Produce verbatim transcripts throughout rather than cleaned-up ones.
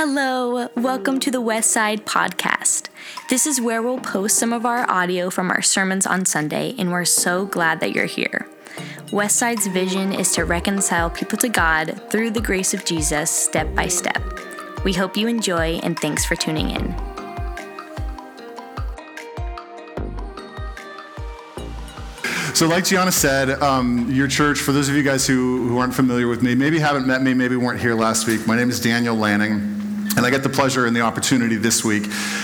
Hello, welcome to the West Side Podcast. This is where we'll post some of our audio from our sermons on Sunday, and we're so glad that you're here. West Side's vision is to reconcile people to God through the grace of Jesus step by step. We hope you enjoy, and thanks for tuning in. So like Gianna said, um, your church, for those of you guys who, who aren't familiar with me, maybe haven't met me, maybe weren't here last week, my name is Daniel Lanning, and I get the pleasure and the opportunity this week,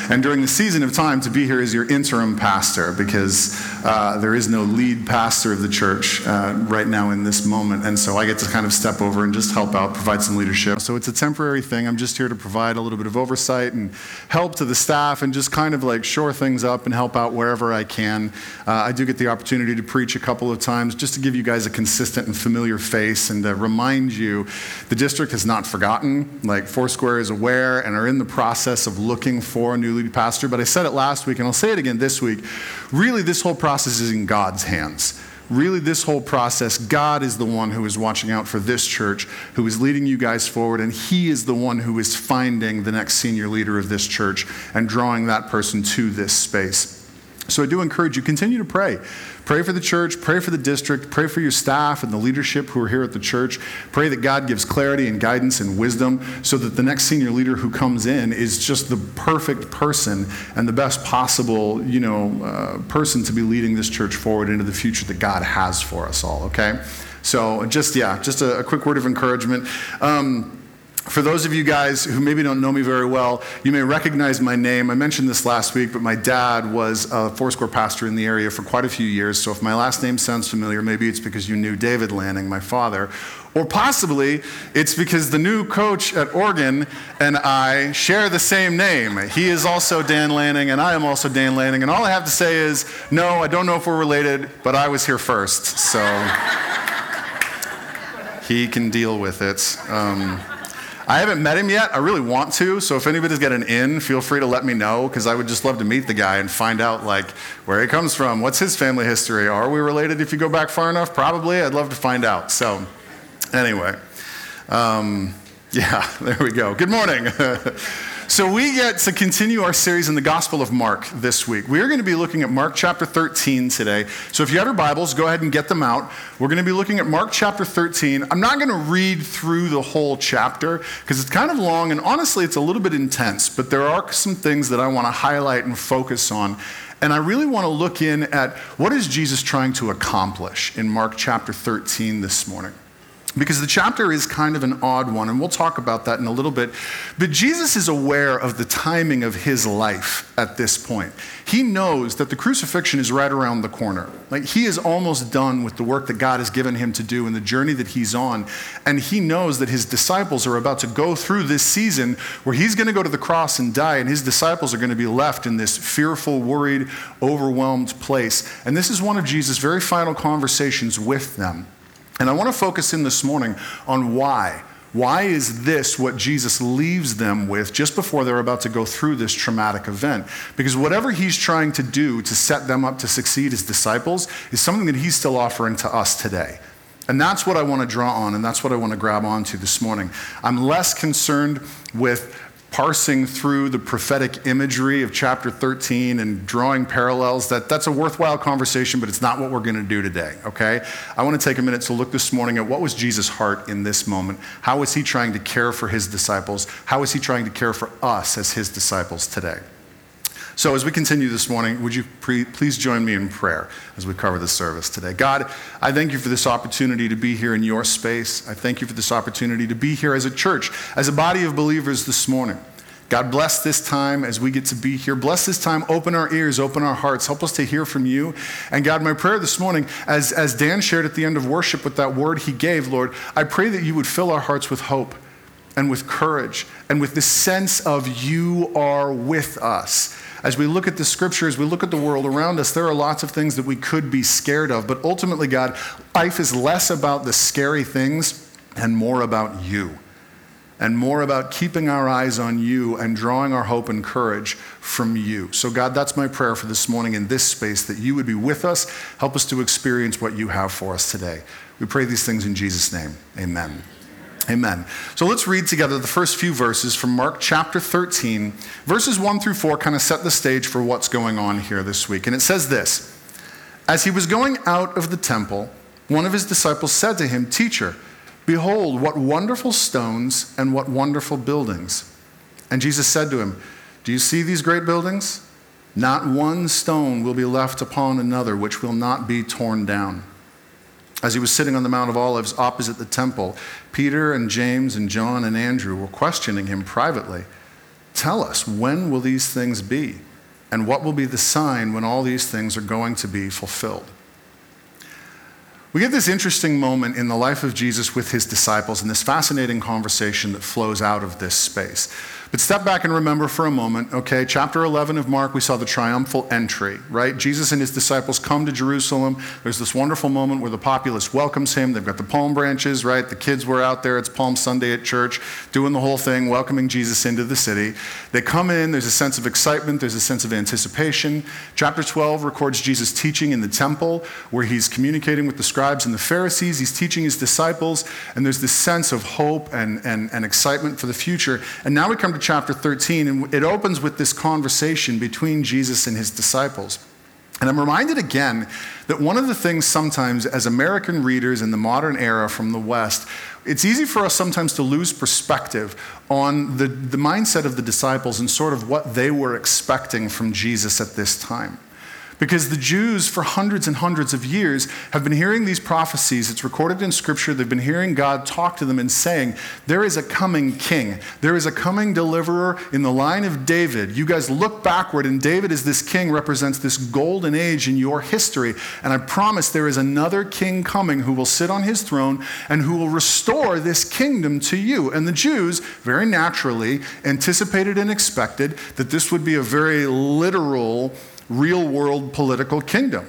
and during the season of time, to be here as your interim pastor, because uh, there is no lead pastor of the church uh, right now in this moment, and so I get to kind of step over and just help out, provide some leadership. So it's a temporary thing. I'm just here to provide a little bit of oversight and help to the staff and just kind of like shore things up and help out wherever I can. Uh, I do get the opportunity to preach a couple of times just to give you guys a consistent and familiar face and to remind you the district has not forgotten. Like Foursquare is aware and are in the process of looking for a new lead pastor. But I said it last week, and I'll say it again this week. Really, this whole process is in God's hands. Really, this whole process, God is the one who is watching out for this church, who is leading you guys forward, and he is the one who is finding the next senior leader of this church and drawing that person to this space. So I do encourage you, continue to pray. Pray for the church, pray for the district, pray for your staff and the leadership who are here at the church. Pray that God gives clarity and guidance and wisdom so that the next senior leader who comes in is just the perfect person and the best possible, you know, uh, person to be leading this church forward into the future that God has for us all, okay? So just, yeah, just a, a quick word of encouragement. Um, For those of you guys who maybe don't know me very well, you may recognize my name. I mentioned this last week, but my dad was a Foursquare pastor in the area for quite a few years. So if my last name sounds familiar, maybe it's because you knew David Lanning, my father. Or possibly it's because the new coach at Oregon and I share the same name. He is also Dan Lanning, and I am also Dan Lanning. And all I have to say is, no, I don't know if we're related, but I was here first. So he can deal with it. Um, I haven't met him yet. I really want to. So if anybody's got an in, feel free to let me know, because I would just love to meet the guy and find out like where he comes from. What's his family history? Are we related if you go back far enough? Probably. I'd love to find out. So anyway, um, yeah, there we go. Good morning. So we get to continue our series in the Gospel of Mark this week. We are going to be looking at Mark chapter thirteen today. So if you have your Bibles, go ahead and get them out. We're going to be looking at Mark chapter thirteen. I'm not going to read through the whole chapter because it's kind of long, and honestly, it's a little bit intense, but there are some things that I want to highlight and focus on. And I really want to look in at what is Jesus trying to accomplish in Mark chapter thirteen this morning. Because the chapter is kind of an odd one, and we'll talk about that in a little bit. But Jesus is aware of the timing of his life at this point. He knows that the crucifixion is right around the corner. Like, he is almost done with the work that God has given him to do and the journey that he's on. And he knows that his disciples are about to go through this season where he's going to go to the cross and die, and his disciples are going to be left in this fearful, worried, overwhelmed place. And this is one of Jesus' very final conversations with them. And I want to focus in this morning on why. Why is this what Jesus leaves them with just before they're about to go through this traumatic event? Because whatever he's trying to do to set them up to succeed as disciples is something that he's still offering to us today. And that's what I want to draw on, and that's what I want to grab onto this morning. I'm less concerned with parsing through the prophetic imagery of chapter thirteen and drawing parallels. That, that's a worthwhile conversation, but it's not what we're going to do today, okay? I want to take a minute to look this morning at what was Jesus' heart in this moment. How was he trying to care for his disciples? How was he trying to care for us as his disciples today? So as we continue this morning, would you pre- please join me in prayer as we cover the service today? God, I thank you for this opportunity to be here in your space. I thank you for this opportunity to be here as a church, as a body of believers this morning. God, bless this time as we get to be here. Bless this time. Open our ears, open our hearts. Help us to hear from you. And God, my prayer this morning, as, as Dan shared at the end of worship with that word he gave, Lord, I pray that you would fill our hearts with hope and with courage and with the sense of you are with us. As we look at the scriptures, we look at the world around us, there are lots of things that we could be scared of. But ultimately, God, life is less about the scary things and more about you. And more about keeping our eyes on you and drawing our hope and courage from you. So God, that's my prayer for this morning in this space, that you would be with us. Help us to experience what you have for us today. We pray these things in Jesus' name. Amen. Amen. So let's read together the first few verses from Mark chapter thirteen. Verses one through four kind of set the stage for what's going on here this week. And it says this: "As he was going out of the temple, one of his disciples said to him, 'Teacher, behold, what wonderful stones and what wonderful buildings.' And Jesus said to him, 'Do you see these great buildings? Not one stone will be left upon another which will not be torn down.' As he was sitting on the Mount of Olives opposite the temple, Peter and James and John and Andrew were questioning him privately. 'Tell us, when will these things be? And what will be the sign when all these things are going to be fulfilled?'" We get this interesting moment in the life of Jesus with his disciples and this fascinating conversation that flows out of this space. But step back and remember for a moment, okay, chapter eleven of Mark, we saw the triumphal entry, right? Jesus and his disciples come to Jerusalem. There's this wonderful moment where the populace welcomes him. They've got the palm branches, right? The kids were out there. It's Palm Sunday at church, doing the whole thing, welcoming Jesus into the city. They come in. There's a sense of excitement. There's a sense of anticipation. Chapter twelve records Jesus teaching in the temple, where he's communicating with the scribes and the Pharisees. He's teaching his disciples, and there's this sense of hope and, and, and excitement for the future. And now we come to chapter thirteen, and it opens with this conversation between Jesus and his disciples. And I'm reminded again that one of the things sometimes as American readers in the modern era from the West, it's easy for us sometimes to lose perspective on the, the mindset of the disciples and sort of what they were expecting from Jesus at this time. Because the Jews, for hundreds and hundreds of years, have been hearing these prophecies. It's recorded in Scripture. They've been hearing God talk to them and saying, there is a coming king. There is a coming deliverer in the line of David. You guys look backward, and David as this king represents this golden age in your history. And I promise there is another king coming who will sit on his throne and who will restore this kingdom to you. And the Jews, very naturally, anticipated and expected that this would be a very literal, real-world political kingdom.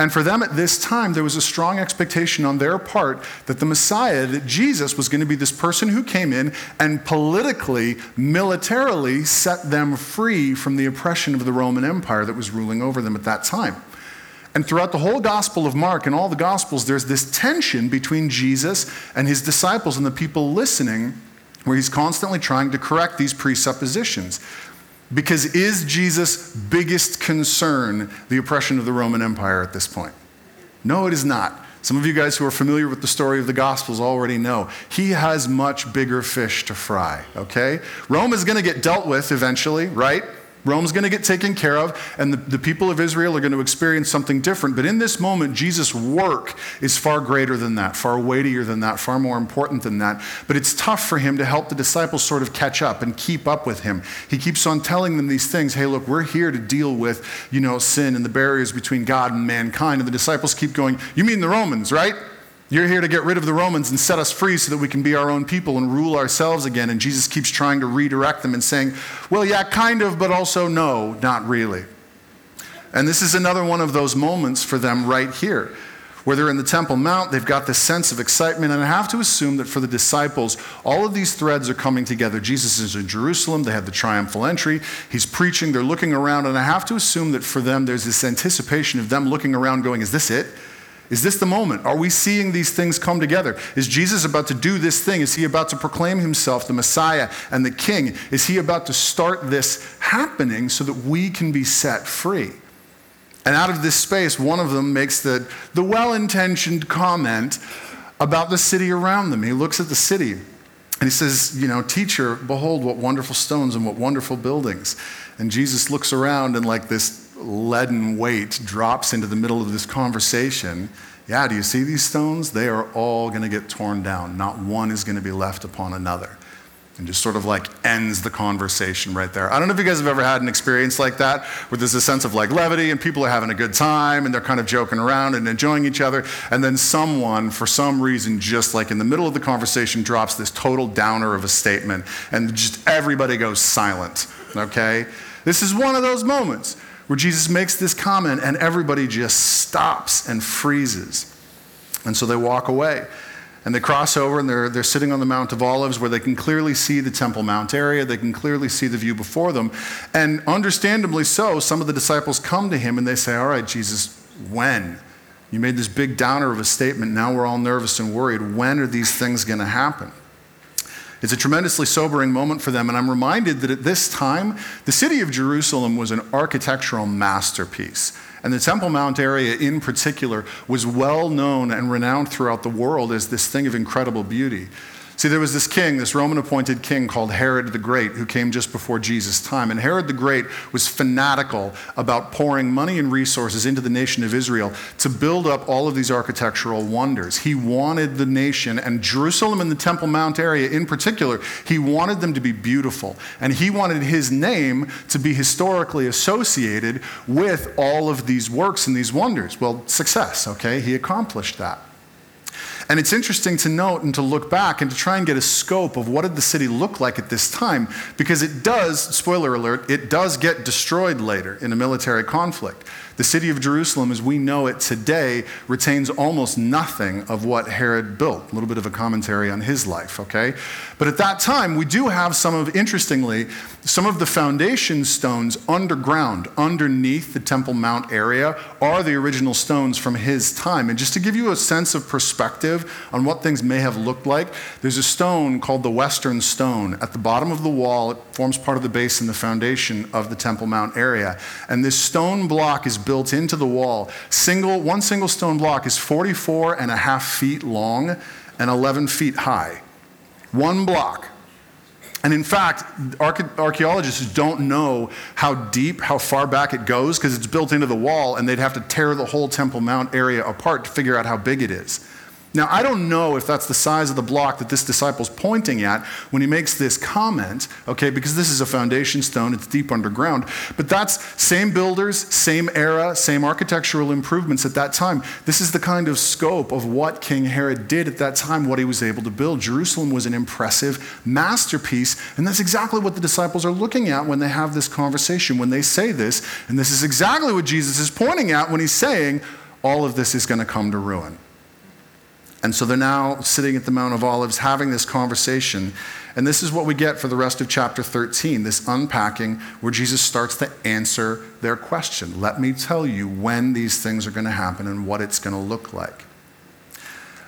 And for them at this time, there was a strong expectation on their part that the Messiah, that Jesus, was going to be this person who came in and politically, militarily set them free from the oppression of the Roman Empire that was ruling over them at that time. And throughout the whole Gospel of Mark and all the Gospels, there's this tension between Jesus and his disciples and the people listening, where he's constantly trying to correct these presuppositions. Because is Jesus' biggest concern the oppression of the Roman Empire at this point? No, it is not. Some of you guys who are familiar with the story of the Gospels already know he has much bigger fish to fry, okay? Rome is going to get dealt with eventually, right? Rome's going to get taken care of, and the, the people of Israel are going to experience something different. But in this moment, Jesus' work is far greater than that, far weightier than that, far more important than that. But it's tough for him to help the disciples sort of catch up and keep up with him. He keeps on telling them these things. Hey, look, we're here to deal with, you know, sin and the barriers between God and mankind. And the disciples keep going, you mean the Romans, right? You're here to get rid of the Romans and set us free so that we can be our own people and rule ourselves again. And Jesus keeps trying to redirect them and saying, well, yeah, kind of, but also no, not really. And this is another one of those moments for them right here, where they're in the Temple Mount. They've got this sense of excitement. And I have to assume that for the disciples, all of these threads are coming together. Jesus is in Jerusalem. They have the triumphal entry. He's preaching. They're looking around. And I have to assume that for them, there's this anticipation of them looking around going, is this it? Is this the moment? Are we seeing these things come together? Is Jesus about to do this thing? Is he about to proclaim himself the Messiah and the King? Is he about to start this happening so that we can be set free? And out of this space, one of them makes the, the well-intentioned comment about the city around them. He looks at the city and he says, you know, teacher, behold, what wonderful stones and what wonderful buildings. And Jesus looks around and like this leaden weight drops into the middle of this conversation. Yeah, do you see these stones? They are all going to get torn down. Not one is going to be left upon another. And just sort of like ends the conversation right there. I don't know if you guys have ever had an experience like that, where there's a sense of like levity and people are having a good time and they're kind of joking around and enjoying each other. And then someone, for some reason, just like in the middle of the conversation, drops this total downer of a statement and just everybody goes silent, okay? This is one of those moments where Jesus makes this comment and everybody just stops and freezes. And so they walk away and they cross over and they're, they're sitting on the Mount of Olives, where they can clearly see the Temple Mount area. They can clearly see the view before them. And understandably so, some of the disciples come to him and they say, all right, Jesus, when? You made this big downer of a statement. Now we're all nervous and worried. When are these things going to happen? It's a tremendously sobering moment for them, and I'm reminded that at this time, the city of Jerusalem was an architectural masterpiece, and the Temple Mount area in particular was well known and renowned throughout the world as this thing of incredible beauty. See, there was this king, this Roman-appointed king called Herod the Great, who came just before Jesus' time. And Herod the Great was fanatical about pouring money and resources into the nation of Israel to build up all of these architectural wonders. He wanted the nation, and Jerusalem and the Temple Mount area in particular, he wanted them to be beautiful. And he wanted his name to be historically associated with all of these works and these wonders. Well, success, okay? He accomplished that. And it's interesting to note and to look back and to try and get a scope of what did the city look like at this time, because it does, spoiler alert, it does get destroyed later in a military conflict. The city of Jerusalem, as we know it today, retains almost nothing of what Herod built. A little bit of a commentary on his life, okay? But at that time, we do have some of, interestingly, some of the foundation stones underground, underneath the Temple Mount area, are the original stones from his time. And just to give you a sense of perspective on what things may have looked like, there's a stone called the Western Stone at the bottom of the wall. It forms part of the base and the foundation of the Temple Mount area. And this stone block is built into the wall. Single, one single stone block is forty-four and a half feet long and eleven feet high. One block. And in fact, archaeologists don't know how deep, how far back it goes, because it's built into the wall, and they'd have to tear the whole Temple Mount area apart to figure out how big it is. Now, I don't know if that's the size of the block that this disciple's pointing at when he makes this comment, okay, because this is a foundation stone, it's deep underground, but that's same builders, same era, same architectural improvements at that time. This is the kind of scope of what King Herod did at that time, what he was able to build. Jerusalem was an impressive masterpiece, and that's exactly what the disciples are looking at when they have this conversation, when they say this, and this is exactly what Jesus is pointing at when he's saying, all of this is going to come to ruin. And so they're now sitting at the Mount of Olives having this conversation. And this is what we get for the rest of chapter thirteen, this unpacking where Jesus starts to answer their question. Let me tell you when these things are going to happen and what it's going to look like.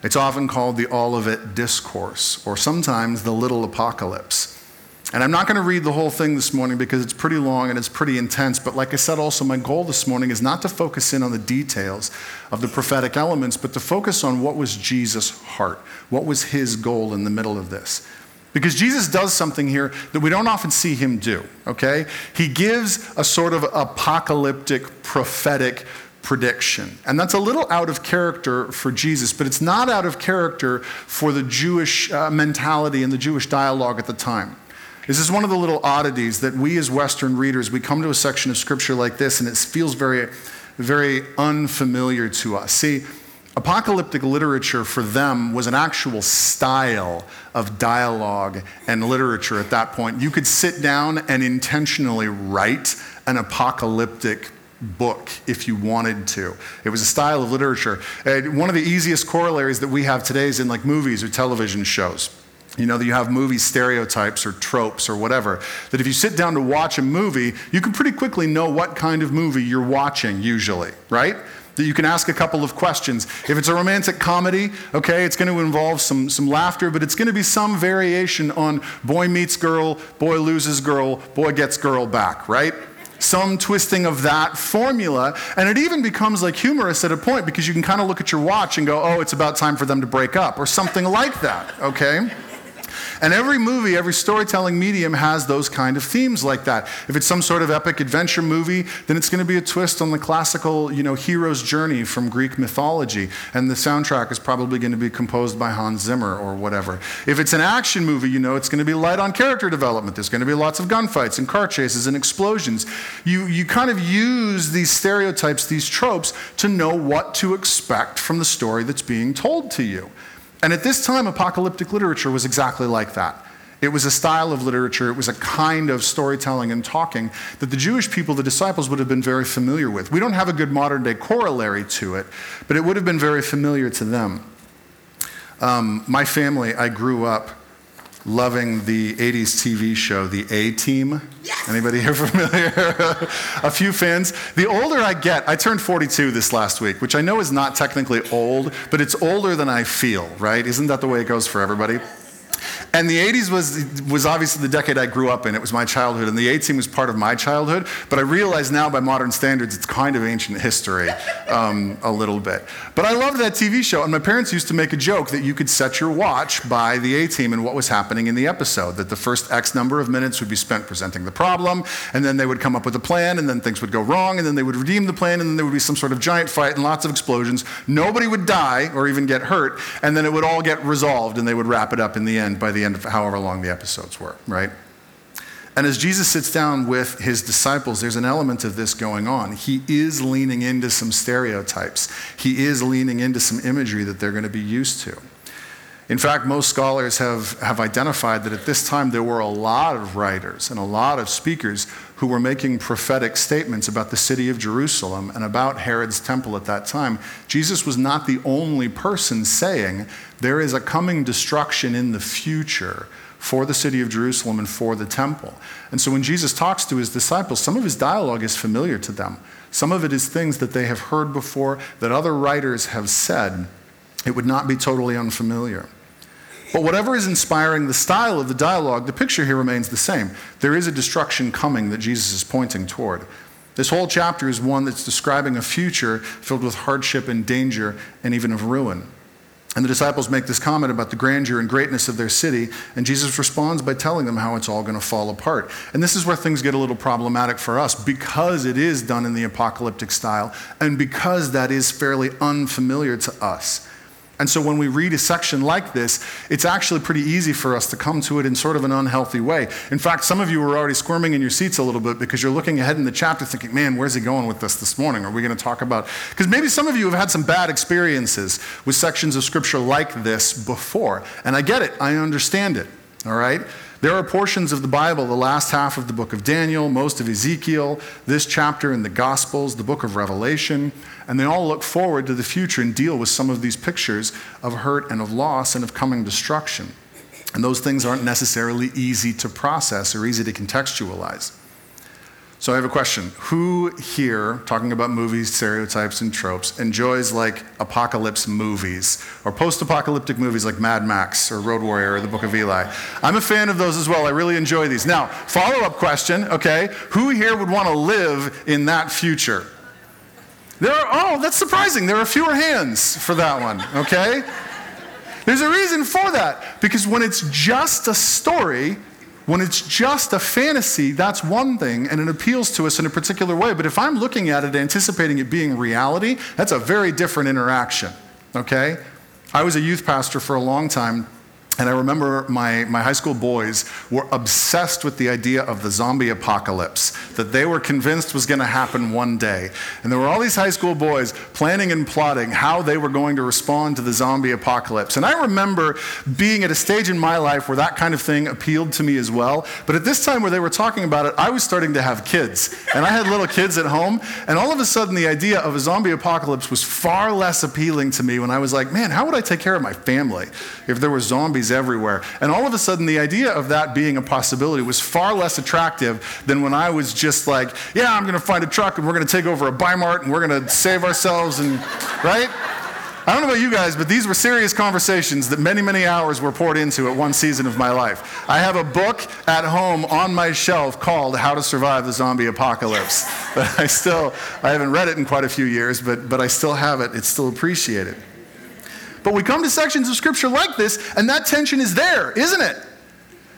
It's often called the Olivet Discourse, or sometimes the Little Apocalypse. And I'm not going to read the whole thing this morning because it's pretty long and it's pretty intense. But like I said, also, my goal this morning is not to focus in on the details of the prophetic elements, but to focus on what was Jesus' heart. What was his goal in the middle of this? Because Jesus does something here that we don't often see him do, okay? He gives a sort of apocalyptic, prophetic prediction. And that's a little out of character for Jesus, but it's not out of character for the Jewish uh, mentality and the Jewish dialogue at the time. This is one of the little oddities that we as Western readers, we come to a section of scripture like this and it feels very, very unfamiliar to us. See, apocalyptic literature for them was an actual style of dialogue and literature at that point. You could sit down and intentionally write an apocalyptic book if you wanted to. It was a style of literature. And one of the easiest corollaries that we have today is in like movies or television shows. You know, that you have movie stereotypes or tropes or whatever, that if you sit down to watch a movie, you can pretty quickly know what kind of movie you're watching usually, right? That you can ask a couple of questions. If it's a romantic comedy, okay, it's going to involve some, some laughter, but it's going to be some variation on boy meets girl, boy loses girl, boy gets girl back, right? Some twisting of that formula, and it even becomes like humorous at a point because you can kind of look at your watch and go, oh, it's about time for them to break up or something like that, okay? And every movie, every storytelling medium has those kind of themes like that. If it's some sort of epic adventure movie, then it's going to be a twist on the classical, you know, hero's journey from Greek mythology. And the soundtrack is probably going to be composed by Hans Zimmer or whatever. If it's an action movie, you know, it's going to be light on character development. There's going to be lots of gunfights and car chases and explosions. You, you kind of use these stereotypes, these tropes, to know what to expect from the story that's being told to you. And at this time, apocalyptic literature was exactly like that. It was a style of literature, it was a kind of storytelling and talking that the Jewish people, the disciples, would have been very familiar with. We don't have a good modern day corollary to it, but it would have been very familiar to them. Um, my family, I grew up loving the eighties T V show, The A-Team. Yes! Anybody here familiar? A few fans. The older I get, I turned forty-two this last week, which I know is not technically old, but it's older than I feel, right? Isn't that the way it goes for everybody? And the eighties was was obviously the decade I grew up in. It was my childhood, and the A-Team was part of my childhood. But I realize now, by modern standards, it's kind of ancient history um, a little bit. But I loved that T V show, and my parents used to make a joke that you could set your watch by the A-Team and what was happening in the episode, that the first X number of minutes would be spent presenting the problem, and then they would come up with a plan, and then things would go wrong, and then they would redeem the plan, and then there would be some sort of giant fight and lots of explosions. Nobody would die or even get hurt, and then it would all get resolved, and they would wrap it up in the end by the end of however long the episodes were, right? And as Jesus sits down with his disciples, there's an element of this going on. He is leaning into some stereotypes. He is leaning into some imagery that they're going to be used to. In fact, most scholars have, have identified that at this time there were a lot of writers and a lot of speakers who were making prophetic statements about the city of Jerusalem and about Herod's temple at that time. Jesus was not the only person saying there is a coming destruction in the future for the city of Jerusalem and for the temple. And so when Jesus talks to his disciples, some of his dialogue is familiar to them. Some of it is things that they have heard before, that other writers have said. It would not be totally unfamiliar. But whatever is inspiring the style of the dialogue, the picture here remains the same. There is a destruction coming that Jesus is pointing toward. This whole chapter is one that's describing a future filled with hardship and danger and even of ruin. And the disciples make this comment about the grandeur and greatness of their city, and Jesus responds by telling them how it's all going to fall apart. And this is where things get a little problematic for us, because it is done in the apocalyptic style, and because that is fairly unfamiliar to us. And so when we read a section like this, it's actually pretty easy for us to come to it in sort of an unhealthy way. In fact, some of you are already squirming in your seats a little bit because you're looking ahead in the chapter thinking, man, where's he going with this this morning? Are we going to talk about... Because maybe some of you have had some bad experiences with sections of Scripture like this before. And I get it. I understand it. All right? There are portions of the Bible, the last half of the book of Daniel, most of Ezekiel, this chapter in the Gospels, the book of Revelation, and they all look forward to the future and deal with some of these pictures of hurt and of loss and of coming destruction. And those things aren't necessarily easy to process or easy to contextualize. So I have a question. Who here, talking about movies, stereotypes, and tropes, enjoys like apocalypse movies or post-apocalyptic movies like Mad Max or Road Warrior or the Book of Eli? I'm a fan of those as well. I really enjoy these. Now, follow-up question, okay, who here would want to live in that future? There are, oh, that's surprising. There are fewer hands for that one, okay? There's a reason for that, because when it's just a story, when it's just a fantasy, that's one thing, and it appeals to us in a particular way. But if I'm looking at it, anticipating it being reality, that's a very different interaction, okay? I was a youth pastor for a long time, and I remember my, my high school boys were obsessed with the idea of the zombie apocalypse that they were convinced was going to happen one day. And there were all these high school boys planning and plotting how they were going to respond to the zombie apocalypse. And I remember being at a stage in my life where that kind of thing appealed to me as well. But at this time where they were talking about it, I was starting to have kids. And I had little kids at home. And all of a sudden, the idea of a zombie apocalypse was far less appealing to me when I was like, man, how would I take care of my family if there were zombies everywhere? And all of a sudden, the idea of that being a possibility was far less attractive than when I was just like, yeah, I'm going to find a truck and we're going to take over a Bimart and we're going to save ourselves and, right? I don't know about you guys, but these were serious conversations that many, many hours were poured into at one season of my life. I have a book at home on my shelf called How to Survive the Zombie Apocalypse. But I still, I haven't read it in quite a few years, but, but I still have it. It's still appreciated. But we come to sections of Scripture like this, and that tension is there, isn't it?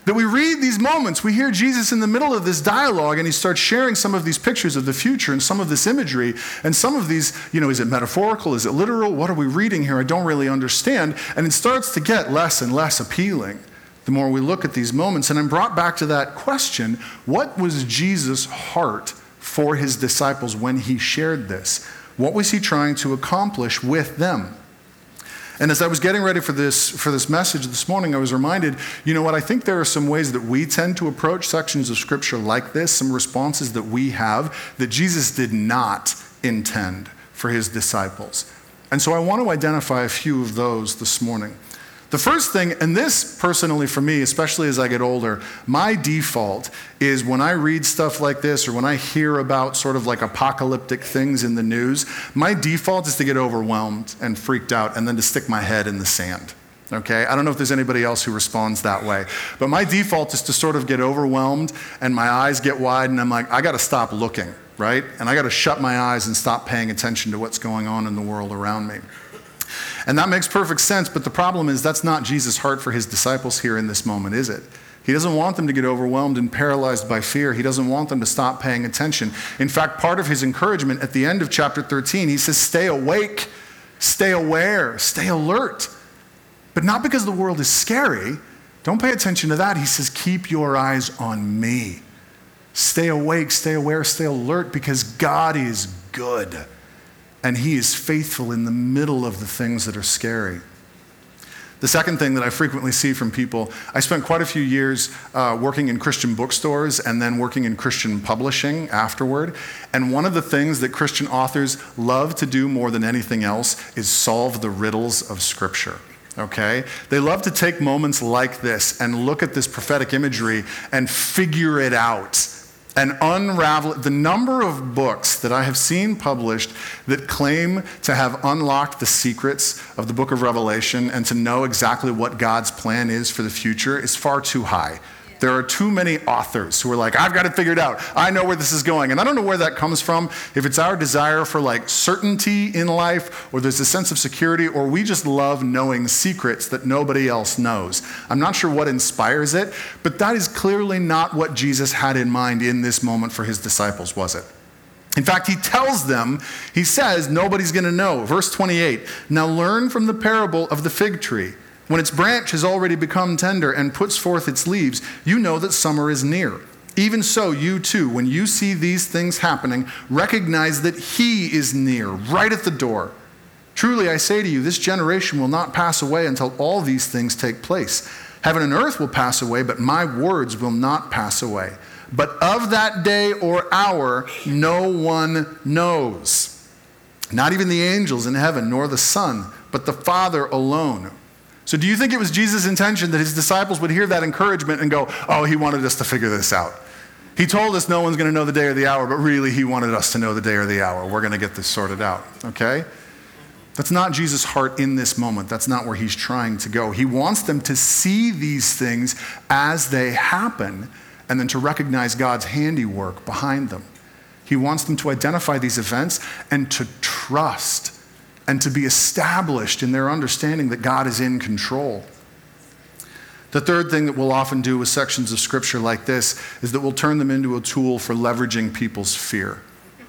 That we read these moments, we hear Jesus in the middle of this dialogue, and he starts sharing some of these pictures of the future and some of this imagery, and some of these, you know, is it metaphorical? Is it literal? What are we reading here? I don't really understand. And it starts to get less and less appealing the more we look at these moments. And I'm brought back to that question, what was Jesus' heart for his disciples when he shared this? What was he trying to accomplish with them? And as I was getting ready for this for this message this morning, I was reminded, you know what, I think there are some ways that we tend to approach sections of Scripture like this, some responses that we have that Jesus did not intend for his disciples. And so I want to identify a few of those this morning. The first thing, and this personally for me, especially as I get older, my default is when I read stuff like this or when I hear about sort of like apocalyptic things in the news, my default is to get overwhelmed and freaked out and then to stick my head in the sand. okay? I don't know if there's anybody else who responds that way. But my default is to sort of get overwhelmed and my eyes get wide and I'm like, I gotta stop looking, right? And I gotta shut my eyes and stop paying attention to what's going on in the world around me. And that makes perfect sense, but the problem is that's not Jesus' heart for his disciples here in this moment, is it? He doesn't want them to get overwhelmed and paralyzed by fear. He doesn't want them to stop paying attention. In fact, part of his encouragement at the end of chapter thirteen, he says, stay awake, stay aware, stay alert. But not because the world is scary. Don't pay attention to that. He says, keep your eyes on me. Stay awake, stay aware, stay alert, because God is good. And he is faithful in the middle of the things that are scary. The second thing that I frequently see from people, I spent quite a few years uh, working in Christian bookstores and then working in Christian publishing afterward. And one of the things that Christian authors love to do more than anything else is solve the riddles of Scripture. Okay? They love to take moments like this and look at this prophetic imagery and figure it out and unravel it. The number of books that I have seen published that claim to have unlocked the secrets of the book of Revelation and to know exactly what God's plan is for the future is far too high. There are too many authors who are like, I've got it figured out. I know where this is going. And I don't know where that comes from. If it's our desire for like certainty in life, or there's a sense of security, or we just love knowing secrets that nobody else knows. I'm not sure what inspires it, but that is clearly not what Jesus had in mind in this moment for his disciples, was it? In fact, he tells them, he says, nobody's going to know. Verse twenty-eight, now learn from the parable of the fig tree. When its branch has already become tender and puts forth its leaves, you know that summer is near. Even so, you too, when you see these things happening, recognize that he is near, right at the door. Truly, I say to you, this generation will not pass away until all these things take place. Heaven and earth will pass away, but my words will not pass away. But of that day or hour, no one knows. Not even the angels in heaven, nor the Son, but the Father alone. So do you think it was Jesus' intention that his disciples would hear that encouragement and go, oh, he wanted us to figure this out? He told us no one's going to know the day or the hour, but really he wanted us to know the day or the hour. We're going to get this sorted out, okay? That's not Jesus' heart in this moment. That's not where he's trying to go. He wants them to see these things as they happen and then to recognize God's handiwork behind them. He wants them to identify these events and to trust and to be established in their understanding that God is in control. The third thing that we'll often do with sections of Scripture like this is that we'll turn them into a tool for leveraging people's fear.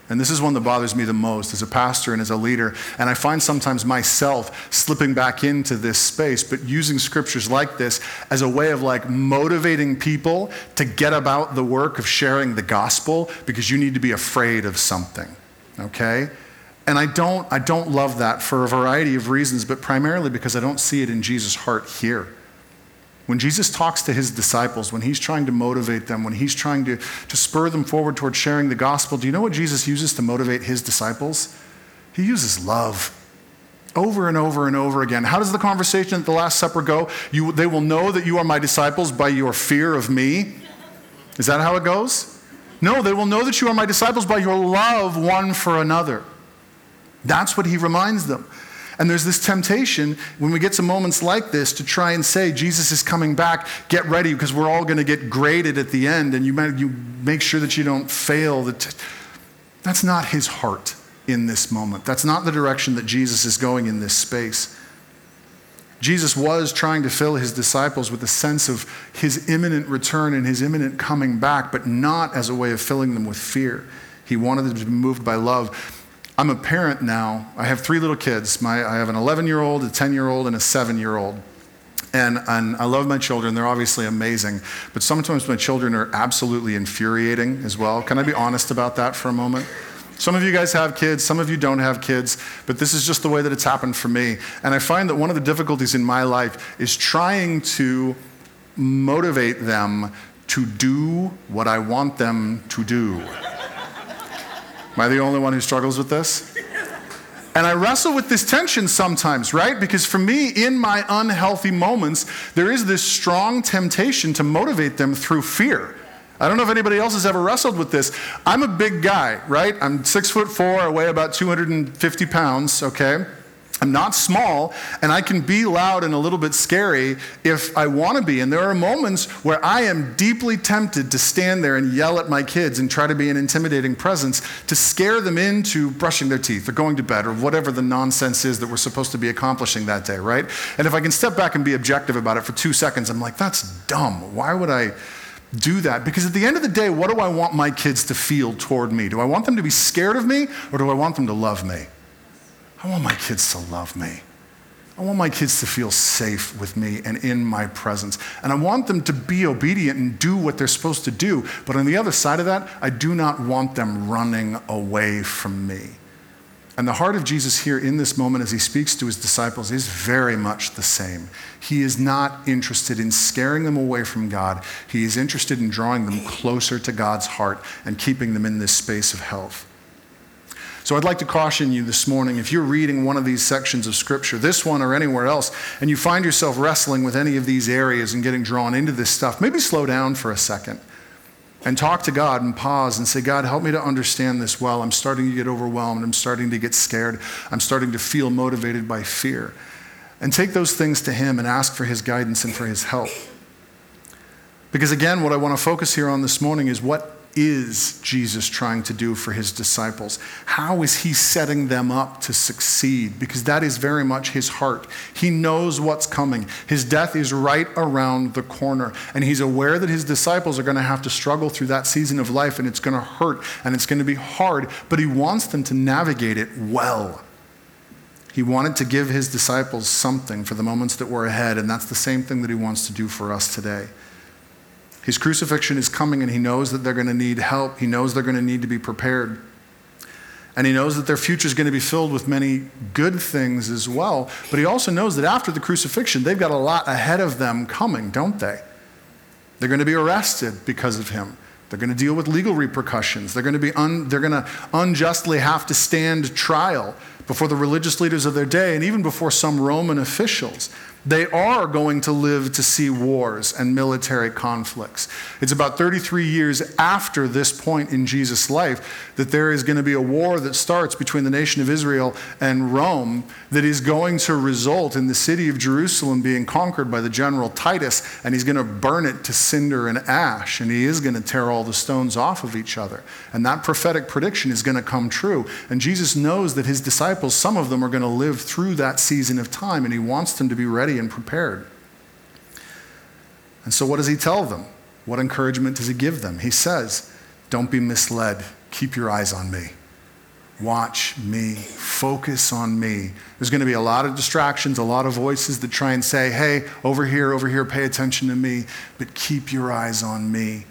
And this is one that bothers me the most as a pastor and as a leader. And I find sometimes myself slipping back into this space, but using scriptures like this as a way of like motivating people to get about the work of sharing the gospel because you need to be afraid of something, okay? And I don't, I don't love that for a variety of reasons, but primarily because I don't see it in Jesus' heart here. When Jesus talks to his disciples, when he's trying to motivate them, when he's trying to, to spur them forward toward sharing the gospel, do you know what Jesus uses to motivate his disciples? He uses love. Over and over and over again. How does the conversation at the Last Supper go? You, they will know that you are my disciples by your fear of me. Is that how it goes? No, they will know that you are my disciples by your love one for another. That's what he reminds them. And there's this temptation when we get to moments like this to try and say, Jesus is coming back, get ready, because we're all going to get graded at the end, and you make sure that you don't fail. That's not his heart in this moment. That's not the direction that Jesus is going in this space. Jesus was trying to fill his disciples with a sense of his imminent return and his imminent coming back, but not as a way of filling them with fear. He wanted them to be moved by love. I'm a parent now. I have three little kids. My, I have an eleven-year-old, a ten-year-old, and a seven-year-old. And, and I love my children. They're obviously amazing. But sometimes my children are absolutely infuriating as well. Can I be honest about that for a moment? Some of you guys have kids. Some of you don't have kids. But this is just the way that it's happened for me. And I find that one of the difficulties in my life is trying to motivate them to do what I want them to do. Am I the only one who struggles with this? And I wrestle with this tension sometimes, right? Because for me, in my unhealthy moments, there is this strong temptation to motivate them through fear. I don't know if anybody else has ever wrestled with this. I'm a big guy, right? I'm six foot four, I weigh about two hundred fifty pounds, okay? I'm not small, and I can be loud and a little bit scary if I want to be. And there are moments where I am deeply tempted to stand there and yell at my kids and try to be an intimidating presence to scare them into brushing their teeth or going to bed or whatever the nonsense is that we're supposed to be accomplishing that day, right? And if I can step back and be objective about it for two seconds, I'm like, that's dumb. Why would I do that? Because at the end of the day, what do I want my kids to feel toward me? Do I want them to be scared of me, or do I want them to love me? I want my kids to love me. I want my kids to feel safe with me and in my presence. And I want them to be obedient and do what they're supposed to do. But on the other side of that, I do not want them running away from me. And the heart of Jesus here in this moment as he speaks to his disciples is very much the same. He is not interested in scaring them away from God. He is interested in drawing them closer to God's heart and keeping them in this space of health. So I'd like to caution you this morning, if you're reading one of these sections of Scripture, this one or anywhere else, and you find yourself wrestling with any of these areas and getting drawn into this stuff, maybe slow down for a second and talk to God and pause and say, God, help me to understand this well. I'm starting to get overwhelmed. I'm starting to get scared. I'm starting to feel motivated by fear. And take those things to him and ask for his guidance and for his help. Because again, what I want to focus here on this morning is what is Jesus trying to do for his disciples? How is he setting them up to succeed? Because that is very much his heart. He knows what's coming. His death is right around the corner. And he's aware that his disciples are going to have to struggle through that season of life, and it's going to hurt and it's going to be hard, but he wants them to navigate it well. He wanted to give his disciples something for the moments that were ahead, and that's the same thing that he wants to do for us today. His crucifixion is coming, and he knows that they're going to need help. He knows they're going to need to be prepared. And he knows that their future is going to be filled with many good things as well. But he also knows that after the crucifixion, they've got a lot ahead of them coming, don't they? They're going to be arrested because of him. They're going to deal with legal repercussions. They're going to be un- they're going to unjustly have to stand trial before the religious leaders of their day and even before some Roman officials. They are going to live to see wars and military conflicts. It's about thirty-three years after this point in Jesus' life that there is going to be a war that starts between the nation of Israel and Rome that is going to result in the city of Jerusalem being conquered by the general Titus, and he's going to burn it to cinder and ash, and he is going to tear all the stones off of each other. And that prophetic prediction is going to come true. And Jesus knows that his disciples, some of them, are going to live through that season of time, and he wants them to be ready and prepared. And so what does he tell them? What encouragement does he give them? He says, don't be misled. Keep your eyes on me. Watch me. Focus on me. There's going to be a lot of distractions, a lot of voices that try and say, hey, over here, over here, pay attention to me, but keep your eyes on me.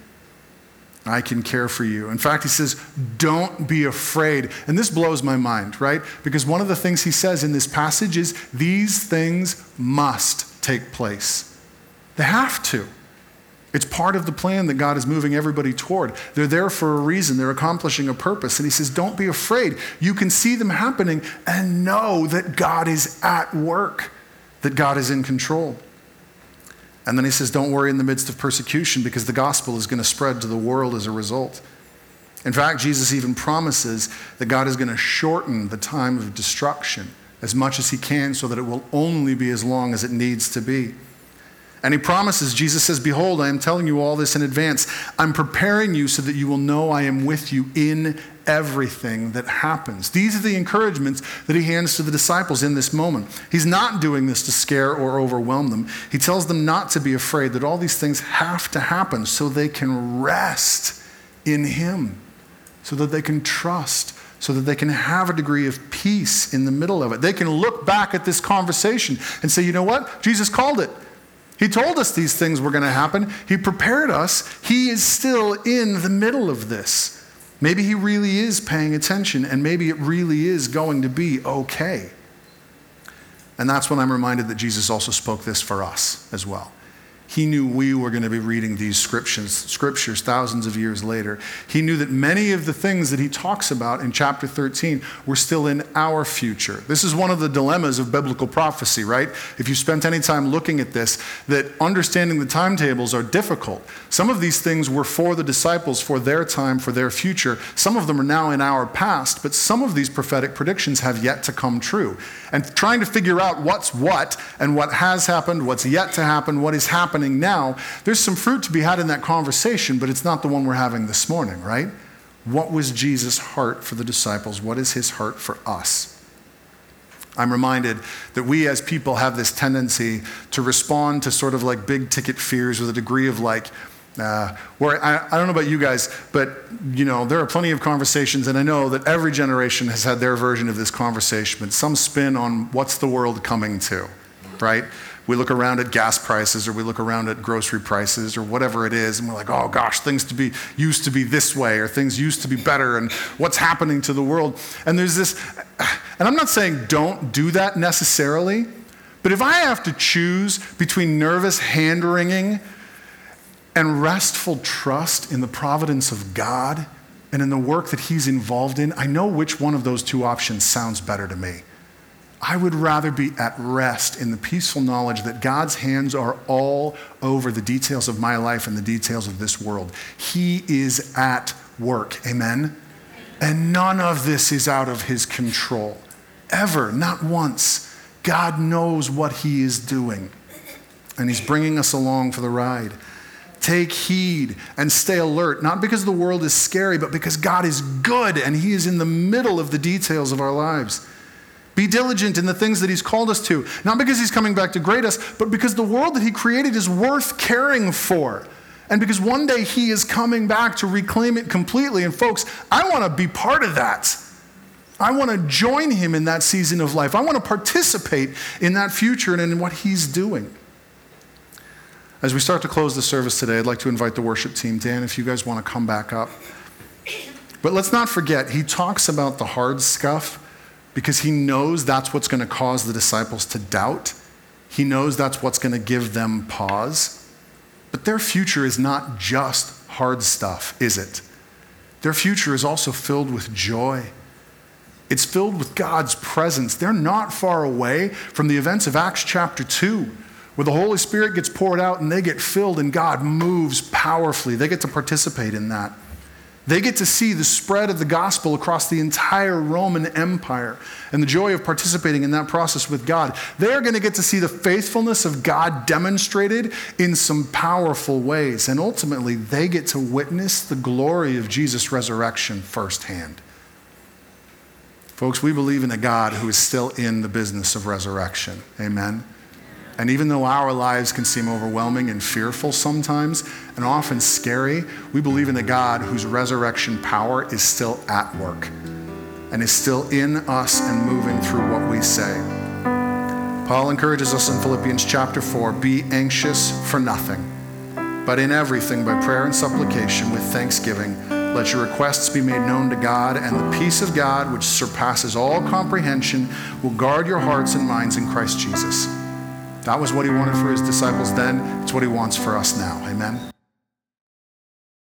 I can care for you. In fact, he says, don't be afraid. And this blows my mind, right? Because one of the things he says in this passage is these things must take place. They have to. It's part of the plan that God is moving everybody toward. They're there for a reason. They're accomplishing a purpose. And he says, don't be afraid. You can see them happening and know that God is at work, that God is in control. And then he says, don't worry in the midst of persecution, because the gospel is going to spread to the world as a result. In fact, Jesus even promises that God is going to shorten the time of destruction as much as he can so that it will only be as long as it needs to be. And he promises, Jesus says, behold, I am telling you all this in advance. I'm preparing you so that you will know I am with you in everything that happens. These are the encouragements that he hands to the disciples in this moment. He's not doing this to scare or overwhelm them. He tells them not to be afraid, that all these things have to happen so they can rest in him, so that they can trust, so that they can have a degree of peace in the middle of it. They can look back at this conversation and say, you know what? Jesus called it. He told us these things were going to happen. He prepared us. He is still in the middle of this. Maybe he really is paying attention, and maybe it really is going to be okay. And that's when I'm reminded that Jesus also spoke this for us as well. He knew we were going to be reading these scriptures, scriptures thousands of years later. He knew that many of the things that he talks about in chapter thirteen were still in our future. This is one of the dilemmas of biblical prophecy, right? If you spent any time looking at this, that understanding the timetables are difficult. Some of these things were for the disciples, for their time, for their future. Some of them are now in our past, but some of these prophetic predictions have yet to come true. And trying to figure out what's what and what has happened, what's yet to happen, what is happening now, there's some fruit to be had in that conversation, but it's not the one we're having this morning, right? What was Jesus' heart for the disciples? What is his heart for us? I'm reminded that we as people have this tendency to respond to sort of like big ticket fears with a degree of like, Uh, where I, I don't know about you guys, but you know, there are plenty of conversations, and I know that every generation has had their version of this conversation, but some spin on what's the world coming to, right? We look around at gas prices, or we look around at grocery prices, or whatever it is, and we're like, oh gosh, things to be used to be this way, or things used to be better, and what's happening to the world. And there's this, and I'm not saying don't do that necessarily, but if I have to choose between nervous hand-wringing and restful trust in the providence of God and in the work that he's involved in, I know which one of those two options sounds better to me. I would rather be at rest in the peaceful knowledge that God's hands are all over the details of my life and the details of this world. He is at work, amen? And none of this is out of his control, ever, not once. God knows what he is doing, and he's bringing us along for the ride. Take heed and stay alert, not because the world is scary, but because God is good and he is in the middle of the details of our lives. Be diligent in the things that he's called us to, not because he's coming back to grade us, but because the world that he created is worth caring for. And because one day he is coming back to reclaim it completely. And folks, I want to be part of that. I want to join him in that season of life. I want to participate in that future and in what he's doing. As we start to close the service today, I'd like to invite the worship team. Dan, if you guys want to come back up. But let's not forget, he talks about the hard stuff, because he knows that's what's going to cause the disciples to doubt. He knows that's what's going to give them pause. But their future is not just hard stuff, is it? Their future is also filled with joy. It's filled with God's presence. They're not far away from the events of Acts chapter two, where the Holy Spirit gets poured out and they get filled and God moves powerfully. They get to participate in that. They get to see the spread of the gospel across the entire Roman Empire and the joy of participating in that process with God. They are going to get to see the faithfulness of God demonstrated in some powerful ways. And ultimately, they get to witness the glory of Jesus' resurrection firsthand. Folks, we believe in a God who is still in the business of resurrection. Amen. And even though our lives can seem overwhelming and fearful sometimes, and often scary, we believe in a God whose resurrection power is still at work and is still in us and moving through what we say. Paul encourages us in Philippians chapter four, be anxious for nothing, but in everything by prayer and supplication with thanksgiving, let your requests be made known to God, and the peace of God, which surpasses all comprehension, will guard your hearts and minds in Christ Jesus. That was what he wanted for his disciples then. It's what he wants for us now. Amen.